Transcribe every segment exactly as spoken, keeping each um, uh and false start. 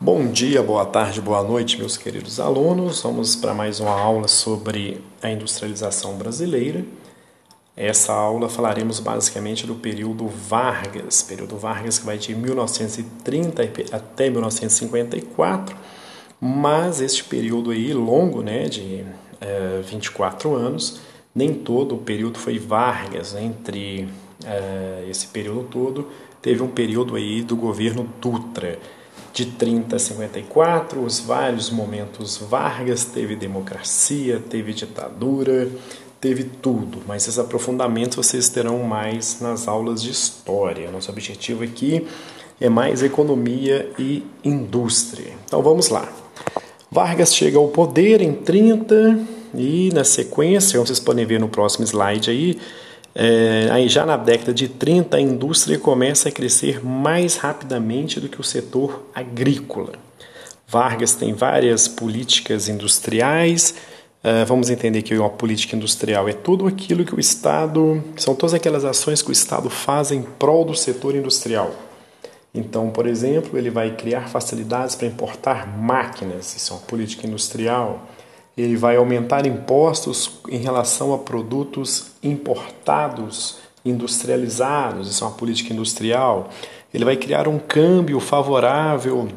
Bom dia, boa tarde, boa noite, meus queridos alunos. Vamos para mais uma aula sobre a industrialização brasileira. Essa aula falaremos basicamente do período Vargas, período Vargas que vai de mil novecentos e trinta até mil novecentos e cinquenta e quatro, mas este período aí longo, né, de é, vinte e quatro anos, nem todo o período foi Vargas, né? Entre é, esse período todo teve um período aí do governo Dutra. De trinta a cinquenta e quatro, os vários momentos Vargas, teve democracia, teve ditadura, teve tudo. Mas esses aprofundamentos vocês terão mais nas aulas de história. Nosso objetivo aqui é mais economia e indústria. Então vamos lá. Vargas chega ao poder em trinta e na sequência, como vocês podem ver no próximo slide aí, É, aí já na década de trinta, a indústria começa a crescer mais rapidamente do que o setor agrícola. Vargas tem várias políticas industriais. Uh, vamos entender que uma política industrial é tudo aquilo que o Estado... São todas aquelas ações que o Estado faz em prol do setor industrial. Então, por exemplo, ele vai criar facilidades para importar máquinas. Isso é uma política industrial. Ele vai aumentar impostos em relação a produtos importados, industrializados, isso é uma política industrial. Ele vai criar um câmbio favorável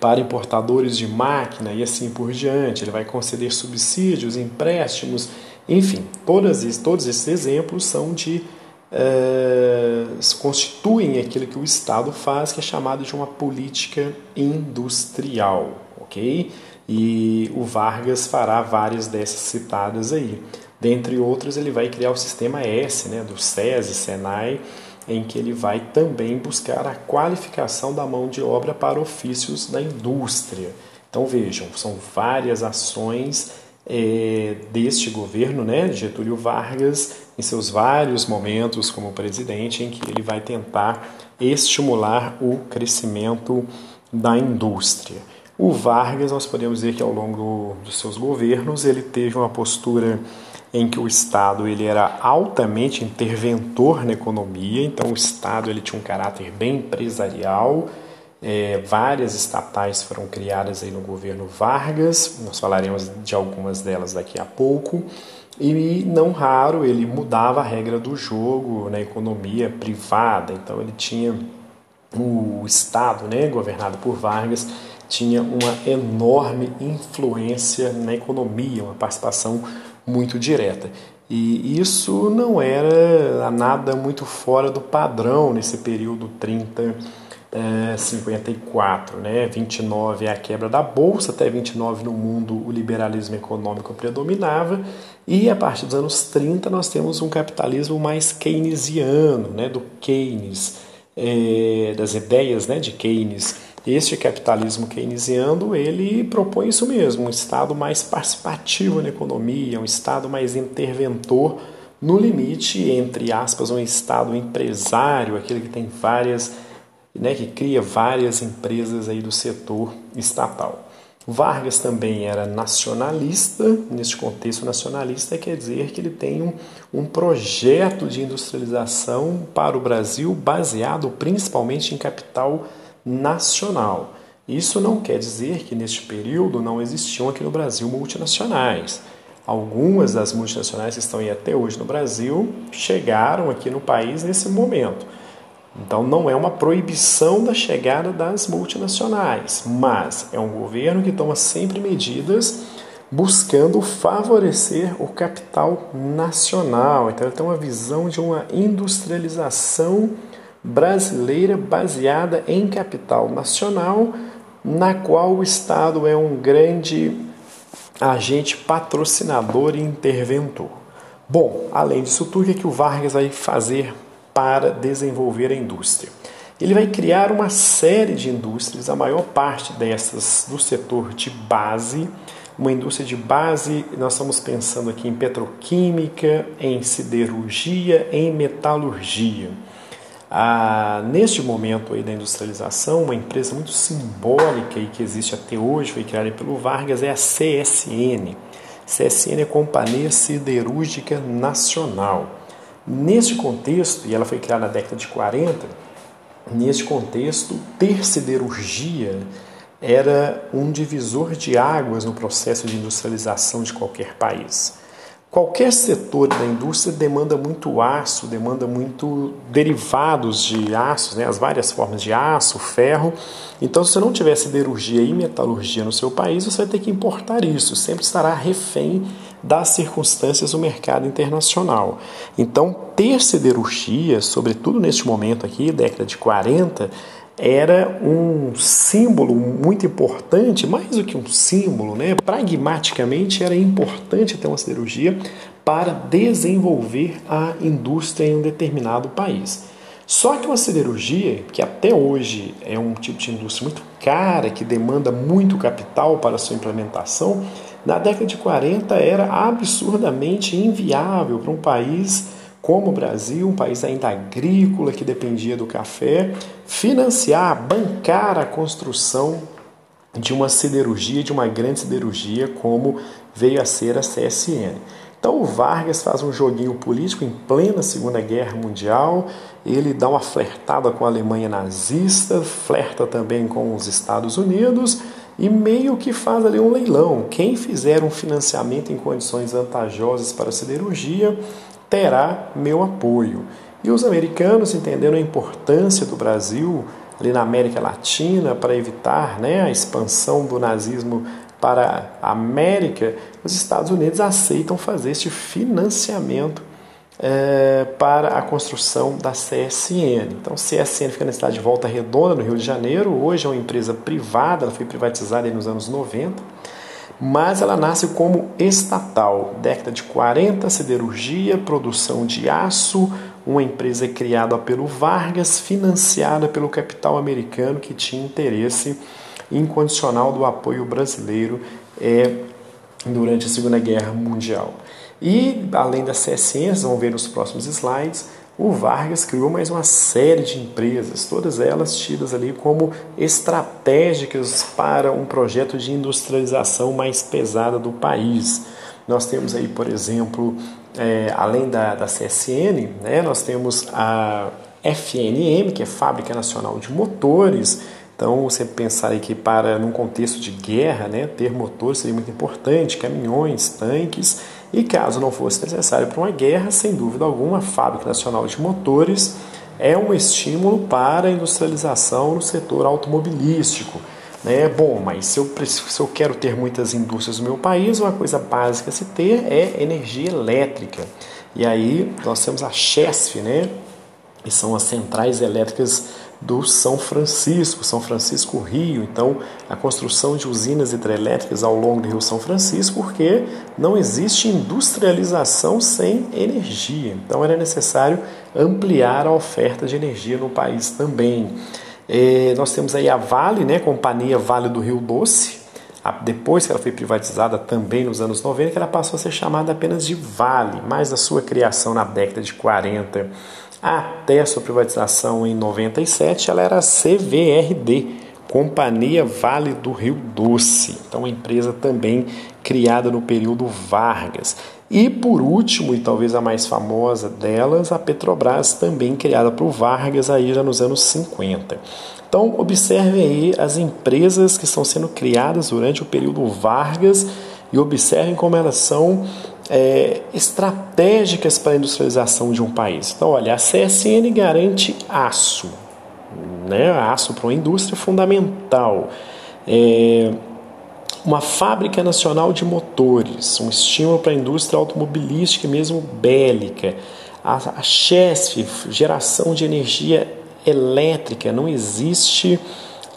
para importadores de máquina e assim por diante. Ele vai conceder subsídios, empréstimos, enfim, todas, todos esses exemplos são de, eh, constituem aquilo que o Estado faz, que é chamado de uma política industrial, ok? E o Vargas fará várias dessas citadas aí. Dentre outras, ele vai criar o sistema S, né, do SESI, SENAI, em que ele vai também buscar a qualificação da mão de obra para ofícios da indústria. Então vejam, são várias ações é, deste governo, né, Getúlio Vargas, em seus vários momentos como presidente, em que ele vai tentar estimular o crescimento da indústria. O Vargas, nós podemos dizer que ao longo dos seus governos, ele teve uma postura em que o Estado ele era altamente interventor na economia, então o Estado ele tinha um caráter bem empresarial, é, várias estatais foram criadas aí no governo Vargas, nós falaremos de algumas delas daqui a pouco, e não raro ele mudava a regra do jogo na economia privada, então ele tinha o Estado, né, governado por Vargas, tinha uma enorme influência na economia, uma participação muito direta. E isso não era nada muito fora do padrão nesse período trinta a cinquenta e quatro. Né? vinte e nove é a quebra da Bolsa, até vinte e nove no mundo o liberalismo econômico predominava, e a partir dos anos trinta nós temos um capitalismo mais keynesiano, né? Do Keynes, é, das ideias, né, de Keynes. Este capitalismo keynesiano, ele propõe isso mesmo, um Estado mais participativo na economia, um Estado mais interventor no limite, entre aspas, um Estado empresário, aquele que tem várias, né, que cria várias empresas aí do setor estatal. Vargas também era nacionalista, neste contexto nacionalista quer dizer que ele tem um, um projeto de industrialização para o Brasil baseado principalmente em capital nacional. Isso não quer dizer que neste período não existiam aqui no Brasil multinacionais. Algumas das multinacionais que estão aí até hoje no Brasil chegaram aqui no país nesse momento. Então não é uma proibição da chegada das multinacionais, mas é um governo que toma sempre medidas buscando favorecer o capital nacional. Então ele tem uma visão de uma industrialização brasileira baseada em capital nacional, na qual o Estado é um grande agente patrocinador e interventor. Bom, além disso tudo, o que o Vargas vai fazer para desenvolver a indústria? Ele vai criar uma série de indústrias, a maior parte dessas do setor de base. Uma indústria de base, nós estamos pensando aqui em petroquímica, em siderurgia, em metalurgia. Ah, neste momento aí da industrialização, uma empresa muito simbólica e que existe até hoje, foi criada pelo Vargas, é a C S N. C S N é Companhia Siderúrgica Nacional. Neste contexto, e ela foi criada na década de quarenta, neste contexto, ter siderurgia era um divisor de águas no processo de industrialização de qualquer país. Qualquer setor da indústria demanda muito aço, demanda muito derivados de aço, né, as várias formas de aço, ferro. Então, se você não tiver siderurgia e metalurgia no seu país, você vai ter que importar isso, sempre estará refém das circunstâncias do mercado internacional. Então, ter siderurgia, sobretudo neste momento aqui, década de quarenta, era um símbolo muito importante, mais do que um símbolo, né? Pragmaticamente era importante ter uma siderurgia para desenvolver a indústria em um determinado país. Só que uma siderurgia, que até hoje é um tipo de indústria muito cara, que demanda muito capital para sua implementação, na década de quarenta era absurdamente inviável para um país como o Brasil, um país ainda agrícola que dependia do café, financiar, bancar a construção de uma siderurgia, de uma grande siderurgia como veio a ser a C S N. Então o Vargas faz um joguinho político em plena Segunda Guerra Mundial, ele dá uma flertada com a Alemanha nazista, flerta também com os Estados Unidos e meio que faz ali um leilão. Quem fizer um financiamento em condições vantajosas para a siderurgia terá meu apoio. E os americanos entenderam a importância do Brasil ali na América Latina para evitar, né, a expansão do nazismo para a América, os Estados Unidos aceitam fazer este financiamento é, para a construção da C S N. Então, C S N fica na cidade de Volta Redonda, no Rio de Janeiro. Hoje é uma empresa privada, ela foi privatizada nos anos noventa, mas ela nasce como estatal. Década de quarenta, siderurgia, produção de aço, uma empresa criada pelo Vargas, financiada pelo capital americano que tinha interesse incondicional do apoio brasileiro é, durante a Segunda Guerra Mundial. E, além da C S N, vocês vão ver nos próximos slides, o Vargas criou mais uma série de empresas, todas elas tidas ali como estratégicas para um projeto de industrialização mais pesada do país. Nós temos aí, por exemplo, é, além da, da C S N, né, nós temos a F N M, que é Fábrica Nacional de Motores. Então, você pensar aí que para, num contexto de guerra, né, ter motores seria muito importante, caminhões, tanques, e caso não fosse necessário para uma guerra, sem dúvida alguma, a Fábrica Nacional de Motores é um estímulo para a industrialização no setor automobilístico, né? Bom, mas se eu, se eu quero ter muitas indústrias no meu país, uma coisa básica a se ter é energia elétrica. E aí nós temos a CHESF, né, que são as centrais elétricas do São Francisco, São Francisco Rio. Então, a construção de usinas hidrelétricas ao longo do Rio São Francisco, porque não existe industrialização sem energia. Então, era necessário ampliar a oferta de energia no país também. É, nós temos aí a Vale, né, Companhia Vale do Rio Doce, a, depois que ela foi privatizada também nos anos noventa, que ela passou a ser chamada apenas de Vale, mas a sua criação na década de quarenta até sua privatização em noventa e sete, ela era C V R D, Companhia Vale do Rio Doce. Então, uma empresa também criada no período Vargas. E, por último, e talvez a mais famosa delas, a Petrobras, também criada por Vargas, aí já nos anos cinquenta. Então, observem aí as empresas que estão sendo criadas durante o período Vargas e observem como elas são É, estratégicas para a industrialização de um país. Então, olha, a C S N garante aço, né? Aço para uma indústria fundamental. É, uma Fábrica Nacional de Motores, um estímulo para a indústria automobilística e mesmo bélica. A, a CHESF, geração de energia elétrica, não existe...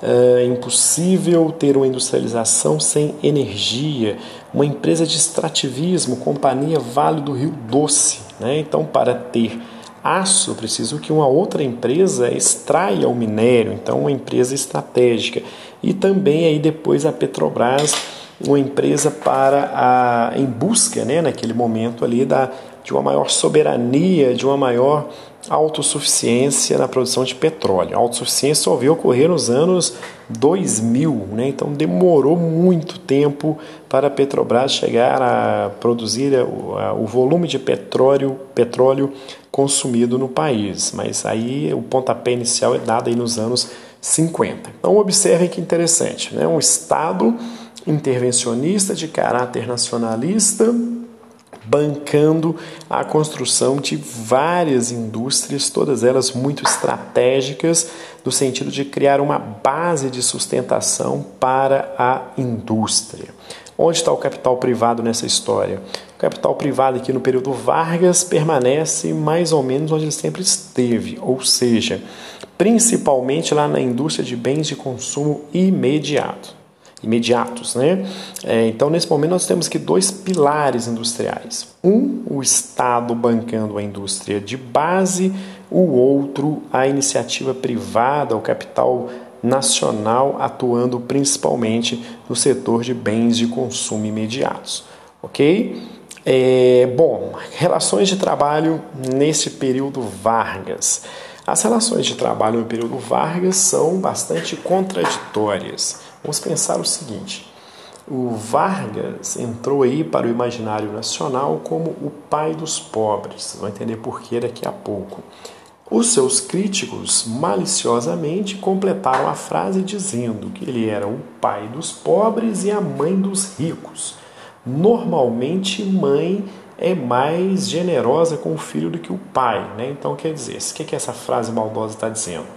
É impossível ter uma industrialização sem energia. Uma empresa de extrativismo, Companhia Vale do Rio Doce, né? Então, para ter aço, preciso que uma outra empresa extraia o minério. Então, uma empresa estratégica. E também aí depois a Petrobras, uma empresa para a, em busca, né, naquele momento ali da, de uma maior soberania, de uma maior autossuficiência na produção de petróleo. A autossuficiência só veio ocorrer nos anos dois mil, né? Então demorou muito tempo para a Petrobras chegar a produzir o volume de petróleo, petróleo consumido no país, mas aí o pontapé inicial é dado aí nos anos cinquenta. Então, observem que interessante, né? Um Estado intervencionista de caráter nacionalista, bancando a construção de várias indústrias, todas elas muito estratégicas, no sentido de criar uma base de sustentação para a indústria. Onde está o capital privado nessa história? O capital privado aqui no período Vargas permanece mais ou menos onde ele sempre esteve, ou seja, principalmente lá na indústria de bens de consumo imediato. imediatos, né? É, então, nesse momento, nós temos aqui dois pilares industriais. Um, o Estado bancando a indústria de base, o outro, a iniciativa privada, o capital nacional, atuando principalmente no setor de bens de consumo imediatos, ok? É, bom, relações de trabalho nesse período Vargas. As relações de trabalho no período Vargas são bastante contraditórias. Vamos pensar o seguinte: o Vargas entrou aí para o imaginário nacional como o pai dos pobres. Vocês vão entender por que daqui a pouco. Os seus críticos maliciosamente completaram a frase dizendo que ele era o pai dos pobres e a mãe dos ricos. Normalmente, mãe é mais generosa com o filho do que o pai, né? Então, quer dizer, o que, é que essa frase maldosa está dizendo?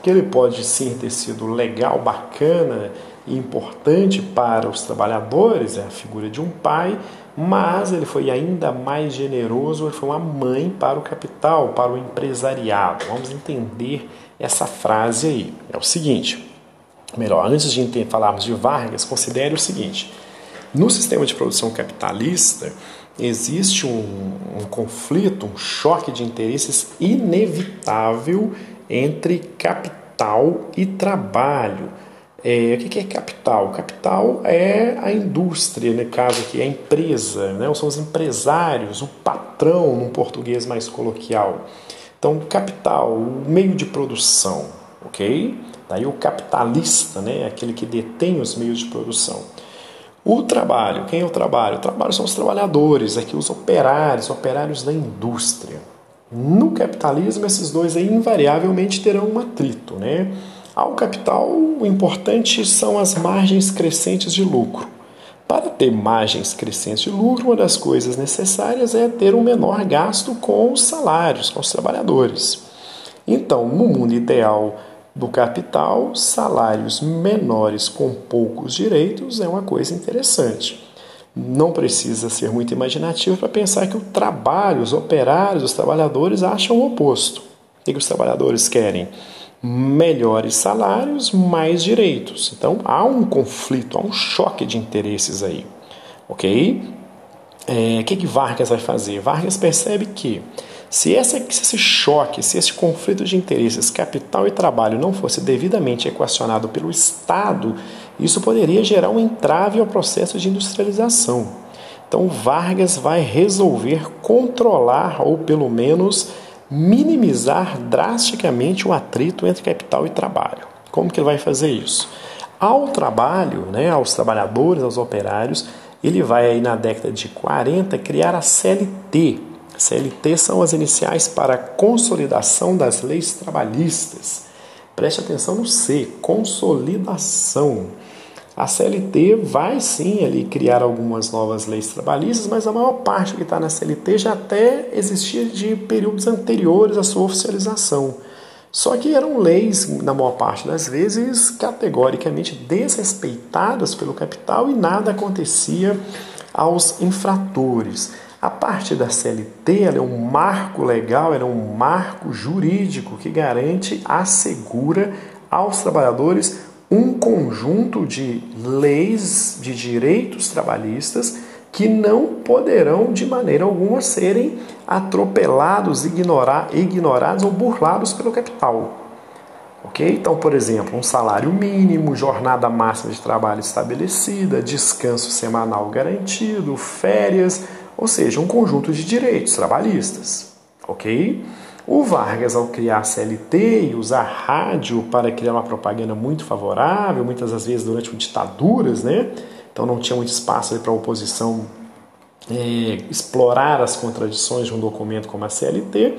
Que ele pode sim ter sido legal, bacana e importante para os trabalhadores, é a figura de um pai, mas ele foi ainda mais generoso, ele foi uma mãe para o capital, para o empresariado. Vamos entender essa frase aí. É o seguinte, melhor, antes de falarmos de Vargas, considere o seguinte: no sistema de produção capitalista existe um, um conflito, um choque de interesses inevitável entre capital e trabalho. É, o que é capital? Capital é a indústria, no caso aqui, a empresa, né? São os empresários, o patrão, num português mais coloquial. Então, capital, o meio de produção, ok? Daí o capitalista, né? Aquele que detém os meios de produção. O trabalho, quem é o trabalho? O trabalho são os trabalhadores, aqui os operários, operários da indústria. No capitalismo, esses dois aí invariavelmente terão um atrito, né? Ao capital, o importante são as margens crescentes de lucro. Para ter margens crescentes de lucro, uma das coisas necessárias é ter um menor gasto com os salários, com os trabalhadores. Então, no mundo ideal do capital, salários menores com poucos direitos é uma coisa interessante. Não precisa ser muito imaginativo para pensar que o trabalho, os operários, os trabalhadores acham o oposto. O que os trabalhadores querem? Melhores salários, mais direitos. Então, há um conflito, há um choque de interesses aí. Ok? É, que que Vargas vai fazer? Vargas percebe que se, essa, se esse choque, se esse conflito de interesses, capital e trabalho, não fosse devidamente equacionado pelo Estado, isso poderia gerar um entrave ao processo de industrialização. Então, Vargas vai resolver controlar, ou pelo menos minimizar drasticamente o atrito entre capital e trabalho. Como que ele vai fazer isso? Ao trabalho, né, aos trabalhadores, aos operários, ele vai aí na década de quarenta criar a C L T. C L T são as iniciais para a Consolidação das Leis Trabalhistas. Preste atenção no C, consolidação. A C L T vai sim ali criar algumas novas leis trabalhistas, mas a maior parte que está na C L T já até existia de períodos anteriores à sua oficialização. Só que eram leis, na maior parte das vezes, categoricamente desrespeitadas pelo capital e nada acontecia aos infratores. A parte da C L T, ela é um marco legal, ela é um marco jurídico que garante, assegura aos trabalhadores um conjunto de leis, de direitos trabalhistas que não poderão de maneira alguma serem atropelados, ignorar, ignorados ou burlados pelo capital. Okay? Então, por exemplo, um salário mínimo, jornada máxima de trabalho estabelecida, descanso semanal garantido, férias, ou seja, um conjunto de direitos trabalhistas, ok? O Vargas, ao criar a C L T e usar rádio para criar uma propaganda muito favorável, muitas das vezes durante ditaduras, né? Então não tinha muito espaço para a oposição é, explorar as contradições de um documento como a C L T,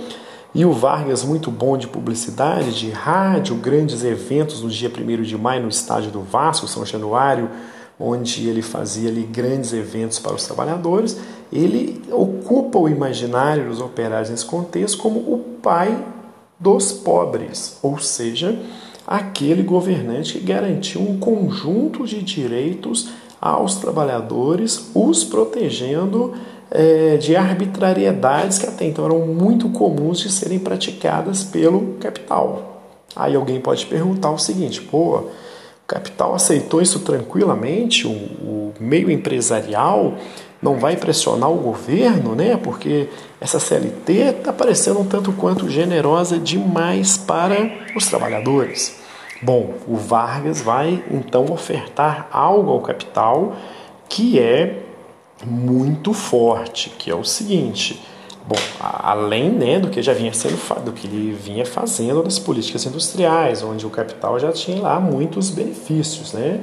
E o Vargas, muito bom de publicidade, de rádio, grandes eventos no dia primeiro de maio no Estádio do Vasco, São Januário, onde ele fazia ali grandes eventos para os trabalhadores. Ele ocupa o imaginário dos operários nesse contexto como o pai dos pobres, ou seja, aquele governante que garantiu um conjunto de direitos aos trabalhadores, os protegendo é, de arbitrariedades que até então eram muito comuns de serem praticadas pelo capital. Aí alguém pode perguntar o seguinte: pô, o capital aceitou isso tranquilamente, o, o meio empresarial não vai pressionar o governo, né? Porque essa C L T está parecendo um tanto quanto generosa demais para os trabalhadores. Bom, o Vargas vai então ofertar algo ao capital que é muito forte, que é o seguinte: bom, além, né, do que já vinha sendo do que ele vinha fazendo nas políticas industriais, onde o capital já tinha lá muitos benefícios, né?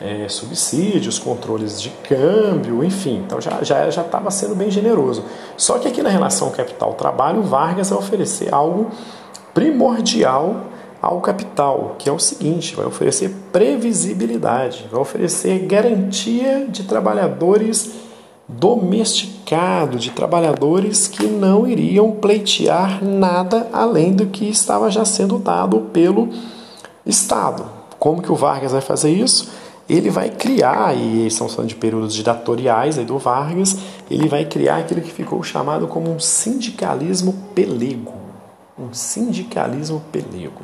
É, subsídios, controles de câmbio, enfim, então já já já estava sendo bem generoso. Só que aqui na relação capital-trabalho, o Vargas vai oferecer algo primordial ao capital, que é o seguinte: vai oferecer previsibilidade, vai oferecer garantia de trabalhadores domesticados, de trabalhadores que não iriam pleitear nada além do que estava já sendo dado pelo Estado. Como que o Vargas vai fazer isso? Ele vai criar, e eles estão falando de períodos ditatoriais aí do Vargas, ele vai criar aquilo que ficou chamado como um sindicalismo pelego. Um sindicalismo pelego.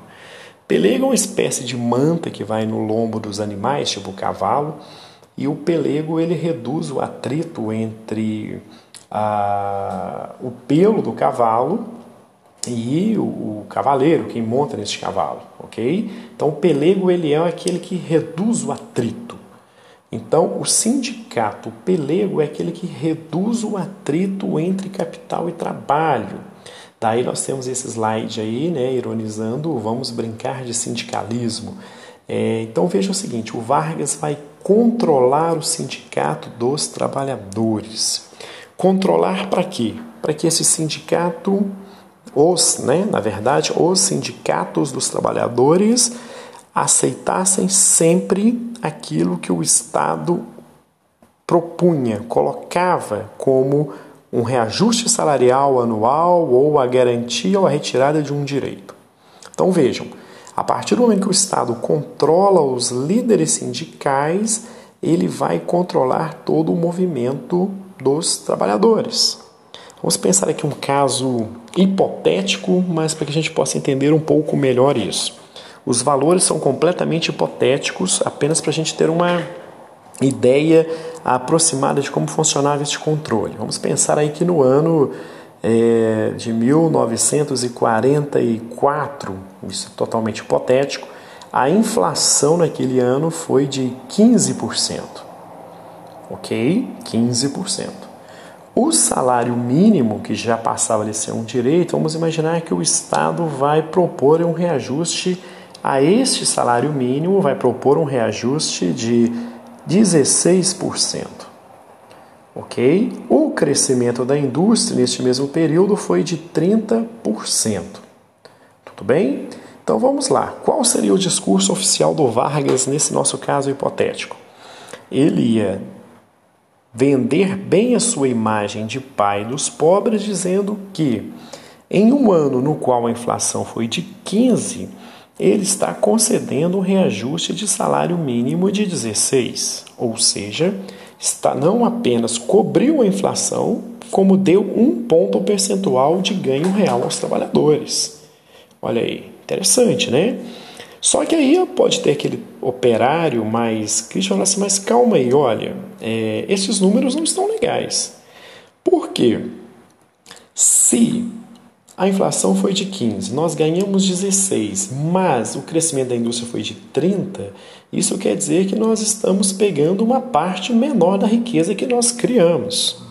Pelego é uma espécie de manta que vai no lombo dos animais, tipo o cavalo, e o pelego ele reduz o atrito entre a, o pelo do cavalo e o, o cavaleiro, quem monta nesse cavalo, ok? Então o pelego ele é aquele que reduz o atrito. Então o sindicato pelego é aquele que reduz o atrito entre capital e trabalho. Daí nós temos esse slide aí, né, ironizando, vamos brincar de sindicalismo. É, então veja o seguinte: o Vargas vai controlar o sindicato dos trabalhadores. Controlar para quê? Para que esse sindicato... Os, né, na verdade, os sindicatos dos trabalhadores aceitassem sempre aquilo que o Estado propunha, colocava como um reajuste salarial anual ou a garantia ou a retirada de um direito. Então vejam, a partir do momento que o Estado controla os líderes sindicais, ele vai controlar todo o movimento dos trabalhadores. Vamos pensar aqui um caso hipotético, mas para que a gente possa entender um pouco melhor isso. Os valores são completamente hipotéticos, apenas para a gente ter uma ideia aproximada de como funcionava este controle. Vamos pensar aí que no ano é, de mil novecentos e quarenta e quatro, isso é totalmente hipotético, a inflação naquele ano foi de quinze por cento. Ok? quinze por cento. O salário mínimo, que já passava a ser um direito, vamos imaginar que o Estado vai propor um reajuste a este salário mínimo, vai propor um reajuste de dezesseis por cento. Ok? O crescimento da indústria neste mesmo período foi de trinta por cento. Tudo bem? Então vamos lá. Qual seria o discurso oficial do Vargas nesse nosso caso hipotético? Ele ia vender bem a sua imagem de pai dos pobres, dizendo que em um ano no qual a inflação foi de quinze, ele está concedendo um reajuste de salário mínimo de dezesseis, ou seja, está não apenas cobriu a inflação, como deu um ponto percentual de ganho real aos trabalhadores. Olha aí, interessante, né? Só que aí pode ter aquele operário mais crítico e falar assim: mas calma aí, olha, é, esses números não estão legais. Por quê? Se a inflação foi de quinze, nós ganhamos dezesseis, mas o crescimento da indústria foi de trinta, isso quer dizer que nós estamos pegando uma parte menor da riqueza que nós criamos.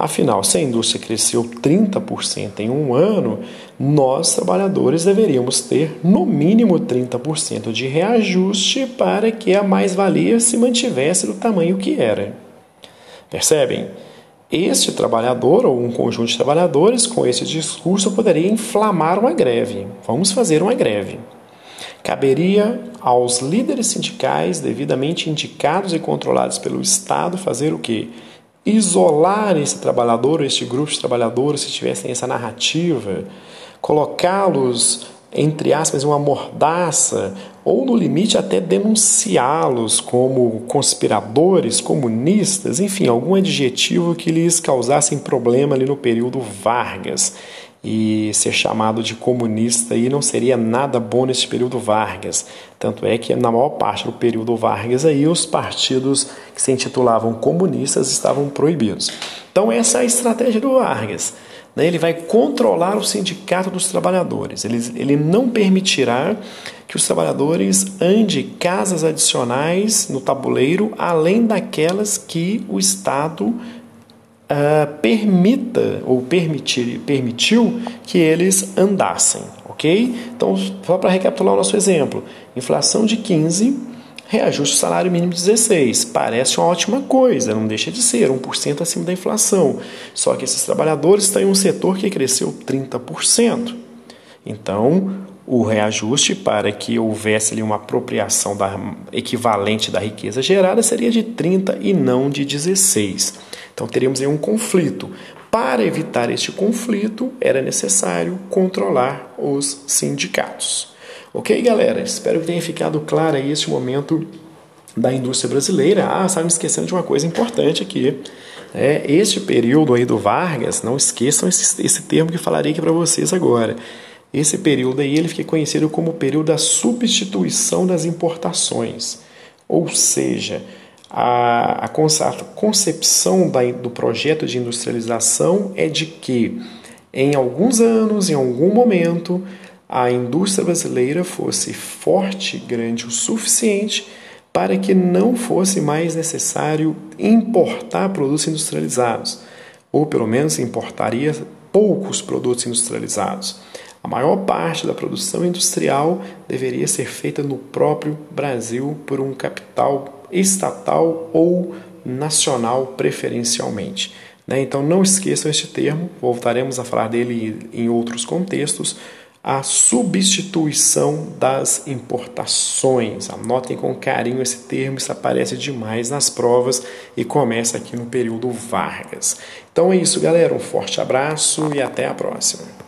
Afinal, se a indústria cresceu trinta por cento em um ano, nós, trabalhadores, deveríamos ter no mínimo trinta por cento de reajuste para que a mais-valia se mantivesse do tamanho que era. Percebem? Este trabalhador ou um conjunto de trabalhadores com esse discurso poderia inflamar uma greve. Vamos fazer uma greve. Caberia aos líderes sindicais devidamente indicados e controlados pelo Estado fazer o quê? Isolar esse trabalhador, este grupo de trabalhadores que tivessem essa narrativa, colocá-los, entre aspas, uma mordaça, ou no limite até denunciá-los como conspiradores, comunistas, enfim, algum adjetivo que lhes causassem problema ali no período Vargas. E ser chamado de comunista aí não seria nada bom nesse período Vargas. Tanto é que na maior parte do período Vargas aí os partidos que se intitulavam comunistas estavam proibidos. Então essa é a estratégia do Vargas. Ele vai controlar o sindicato dos trabalhadores. Ele, ele não permitirá que os trabalhadores andem casas adicionais no tabuleiro, além daquelas que o Estado uh, permita ou permitir, permitiu que eles andassem. Okay? Então, só para recapitular o nosso exemplo. Inflação de quinze, reajuste o salário mínimo de dezesseis. Parece uma ótima coisa, não deixa de ser, um por cento acima da inflação. Só que esses trabalhadores estão em um setor que cresceu trinta por cento. Então, o reajuste para que houvesse ali uma apropriação da, equivalente da riqueza gerada seria de trinta e não de dezesseis. Então, teríamos aí um conflito. Para evitar este conflito, era necessário controlar os sindicatos. Ok, galera? Espero que tenha ficado claro aí este momento da indústria brasileira. Ah, estava me esquecendo de uma coisa importante aqui. É, este período aí do Vargas, não esqueçam esse, esse termo que falarei aqui para vocês agora. Esse período aí ele fica conhecido como o período da substituição das importações. Ou seja, a, a concepção da, do projeto de industrialização é de que em alguns anos, em algum momento, a indústria brasileira fosse forte, grande o suficiente para que não fosse mais necessário importar produtos industrializados, ou pelo menos importaria poucos produtos industrializados. A maior parte da produção industrial deveria ser feita no próprio Brasil por um capital estatal ou nacional preferencialmente. Então não esqueçam este termo, voltaremos a falar dele em outros contextos, a substituição das importações. Anotem com carinho esse termo, isso aparece demais nas provas e começa aqui no período Vargas. Então é isso, galera. Um forte abraço e até a próxima.